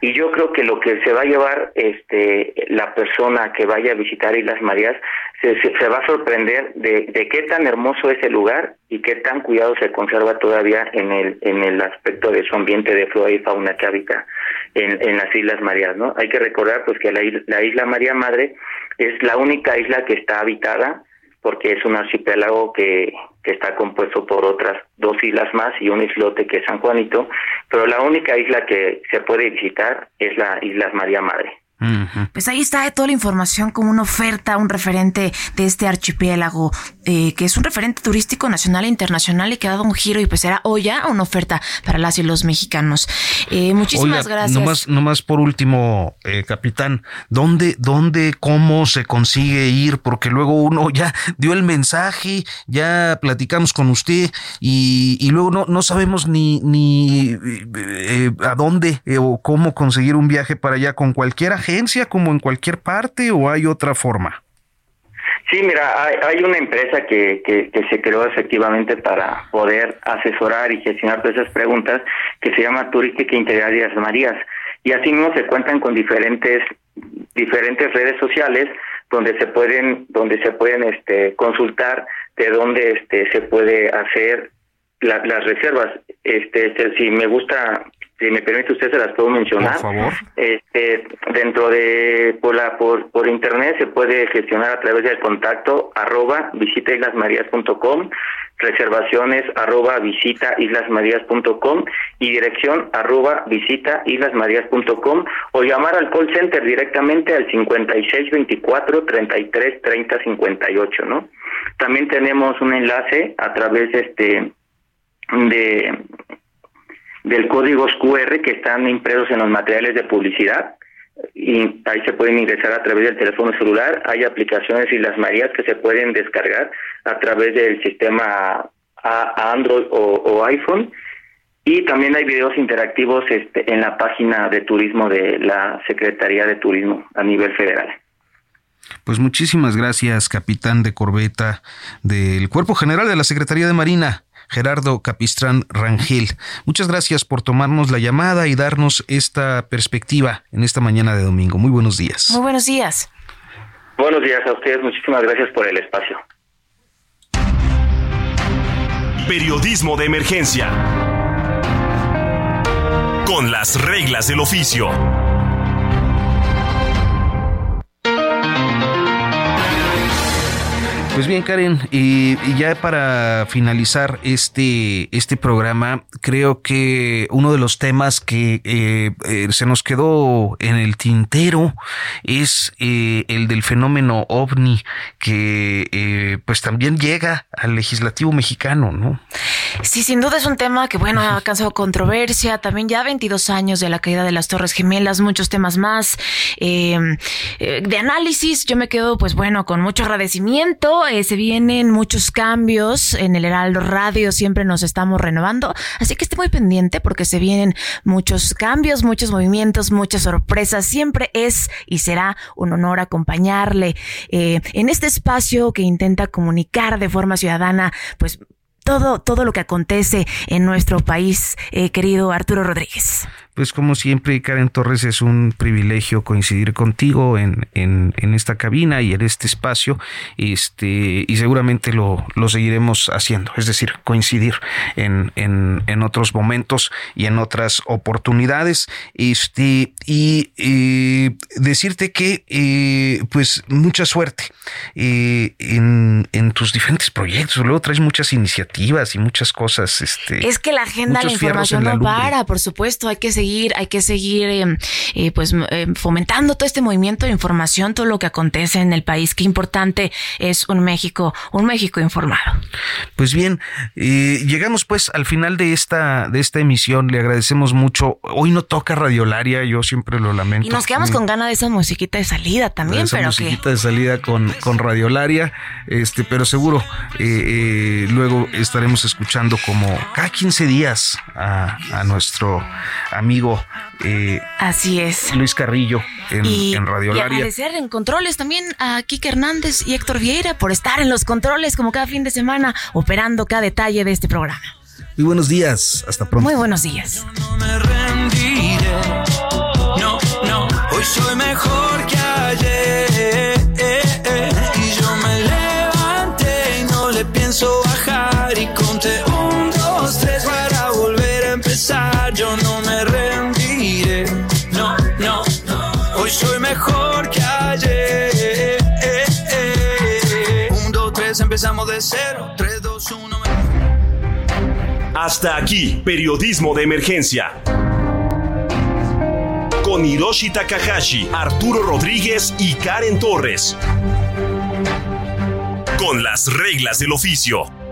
y yo creo que lo que se va a llevar este la persona que vaya a visitar Islas Marías se, se, se va a sorprender de, de qué tan hermoso es el lugar y qué tan cuidado se conserva todavía en el en el aspecto de su ambiente de flora y fauna que habita en, en las Islas Marías, ¿no? Hay que recordar pues que la, la Isla María Madre es la única isla que está habitada, porque es un archipiélago que, que está compuesto por otras dos islas más y un islote que es San Juanito, pero la única isla que se puede visitar es la Isla María Madre. Uh-huh. Pues ahí está toda la información como una oferta, un referente de este archipiélago, eh, que es un referente turístico nacional e internacional y que ha dado un giro, y pues será hoy ya una oferta para las y los mexicanos. Eh, muchísimas Oiga, gracias. Nomás, nomás por último, eh, capitán, ¿dónde, dónde, cómo se consigue ir? Porque luego uno ya dio el mensaje, ya platicamos con usted y, y luego no, no sabemos ni, ni eh, a dónde eh, o cómo conseguir un viaje para allá con cualquiera. ¿Agencia como en cualquier parte o hay otra forma? Sí, mira, hay, hay una empresa que, que, que se creó efectivamente para poder asesorar y gestionar todas esas preguntas, que se llama Turística Integral de Islas Marías, y así mismo se cuentan con diferentes diferentes redes sociales donde se pueden donde se pueden este consultar de dónde este se puede hacer la, las reservas. Este, este si me gusta Si me permite usted, se las puedo mencionar. Por favor. Este, dentro de, por la, por, por internet se puede gestionar a través del contacto arroba visita islas marías punto com, reservaciones arroba visita islas marías punto com y dirección arroba visita islas marías punto com, o llamar al call center directamente al cincuenta y seis veinticuatro treinta y tres treinta cincuenta y ocho, ¿no? También tenemos un enlace a través de este, de, del códigos Q R que están impresos en los materiales de publicidad, y ahí se pueden ingresar a través del teléfono celular. Hay aplicaciones Islas Marías que se pueden descargar a través del sistema a Android o, o iPhone, y también hay videos interactivos este, en la página de turismo de la Secretaría de Turismo a nivel federal. Pues muchísimas gracias, capitán de corbeta del Cuerpo General de la Secretaría de Marina, Gerardo Capistrán Rangel. Muchas gracias por tomarnos la llamada y darnos esta perspectiva en esta mañana de domingo. Muy buenos días. Muy buenos días. Buenos días a ustedes. Muchísimas gracias por el espacio. Periodismo de emergencia. Con las reglas del oficio. Pues bien, Karen, y ya para finalizar este este programa, creo que uno de los temas que eh, eh, se nos quedó en el tintero es eh, el del fenómeno ovni, que eh, pues también llega al legislativo mexicano, ¿no? Sí, sin duda es un tema que, bueno, ha alcanzado controversia, también ya veintidós años de la caída de las Torres Gemelas, muchos temas más eh, de análisis. Yo me quedo, pues bueno, con mucho agradecimiento México. Eh, se vienen muchos cambios en el Heraldo Radio, siempre nos estamos renovando, así que esté muy pendiente porque se vienen muchos cambios, muchos movimientos, muchas sorpresas. Siempre es y será un honor acompañarle eh, en este espacio que intenta comunicar de forma ciudadana, pues, Todo, todo lo que acontece en nuestro país, eh, querido Arturo Rodríguez. Pues como siempre, Karen Torres, es un privilegio coincidir contigo en, en, en esta cabina y en este espacio, este, y seguramente lo, lo seguiremos haciendo, es decir, coincidir en, en, en otros momentos y en otras oportunidades. Este, y eh, decirte que eh, pues mucha suerte eh, en, en tus diferentes proyectos. Luego traes muchas iniciativas y muchas cosas. Este, es que la agenda, la información no para, por supuesto, hay que seguir, hay que seguir eh, eh, pues eh, fomentando todo este movimiento de información, todo lo que acontece en el país. Qué importante es un México, un México informado. Pues bien, eh, llegamos pues al final de esta, de esta emisión. Le agradecemos mucho. Hoy no toca Radiolaria, yo siempre lo lamento. Y nos quedamos con ganas de esa musiquita de salida también, de esa pero musiquita ¿qué? de salida con, con Radiolaria, este, pero seguro eh, eh, luego estaremos escuchando como cada quince días a, a nuestro amigo eh, así es Luis Carrillo en, y, en Radiolaria. Y agradecer en controles también a Kike Hernández y Héctor Vieira por estar en los controles como cada fin de semana, operando cada detalle de este programa. Muy buenos días, hasta pronto. Muy buenos días. No me rendiré, no, no, hoy soy mejor que ayer y yo me levanté y no le pienso bajar. Y conté un, dos, tres para volver a empezar. Yo no me rendiré, no, no, no. Hoy soy mejor que ayer. Un, dos, tres, empezamos de cero. Tres, dos, uno. Hasta aquí, Periodismo de Emergencia. Con Hiroshi Takahashi, Arturo Rodríguez y Karen Torres. Con las reglas del oficio.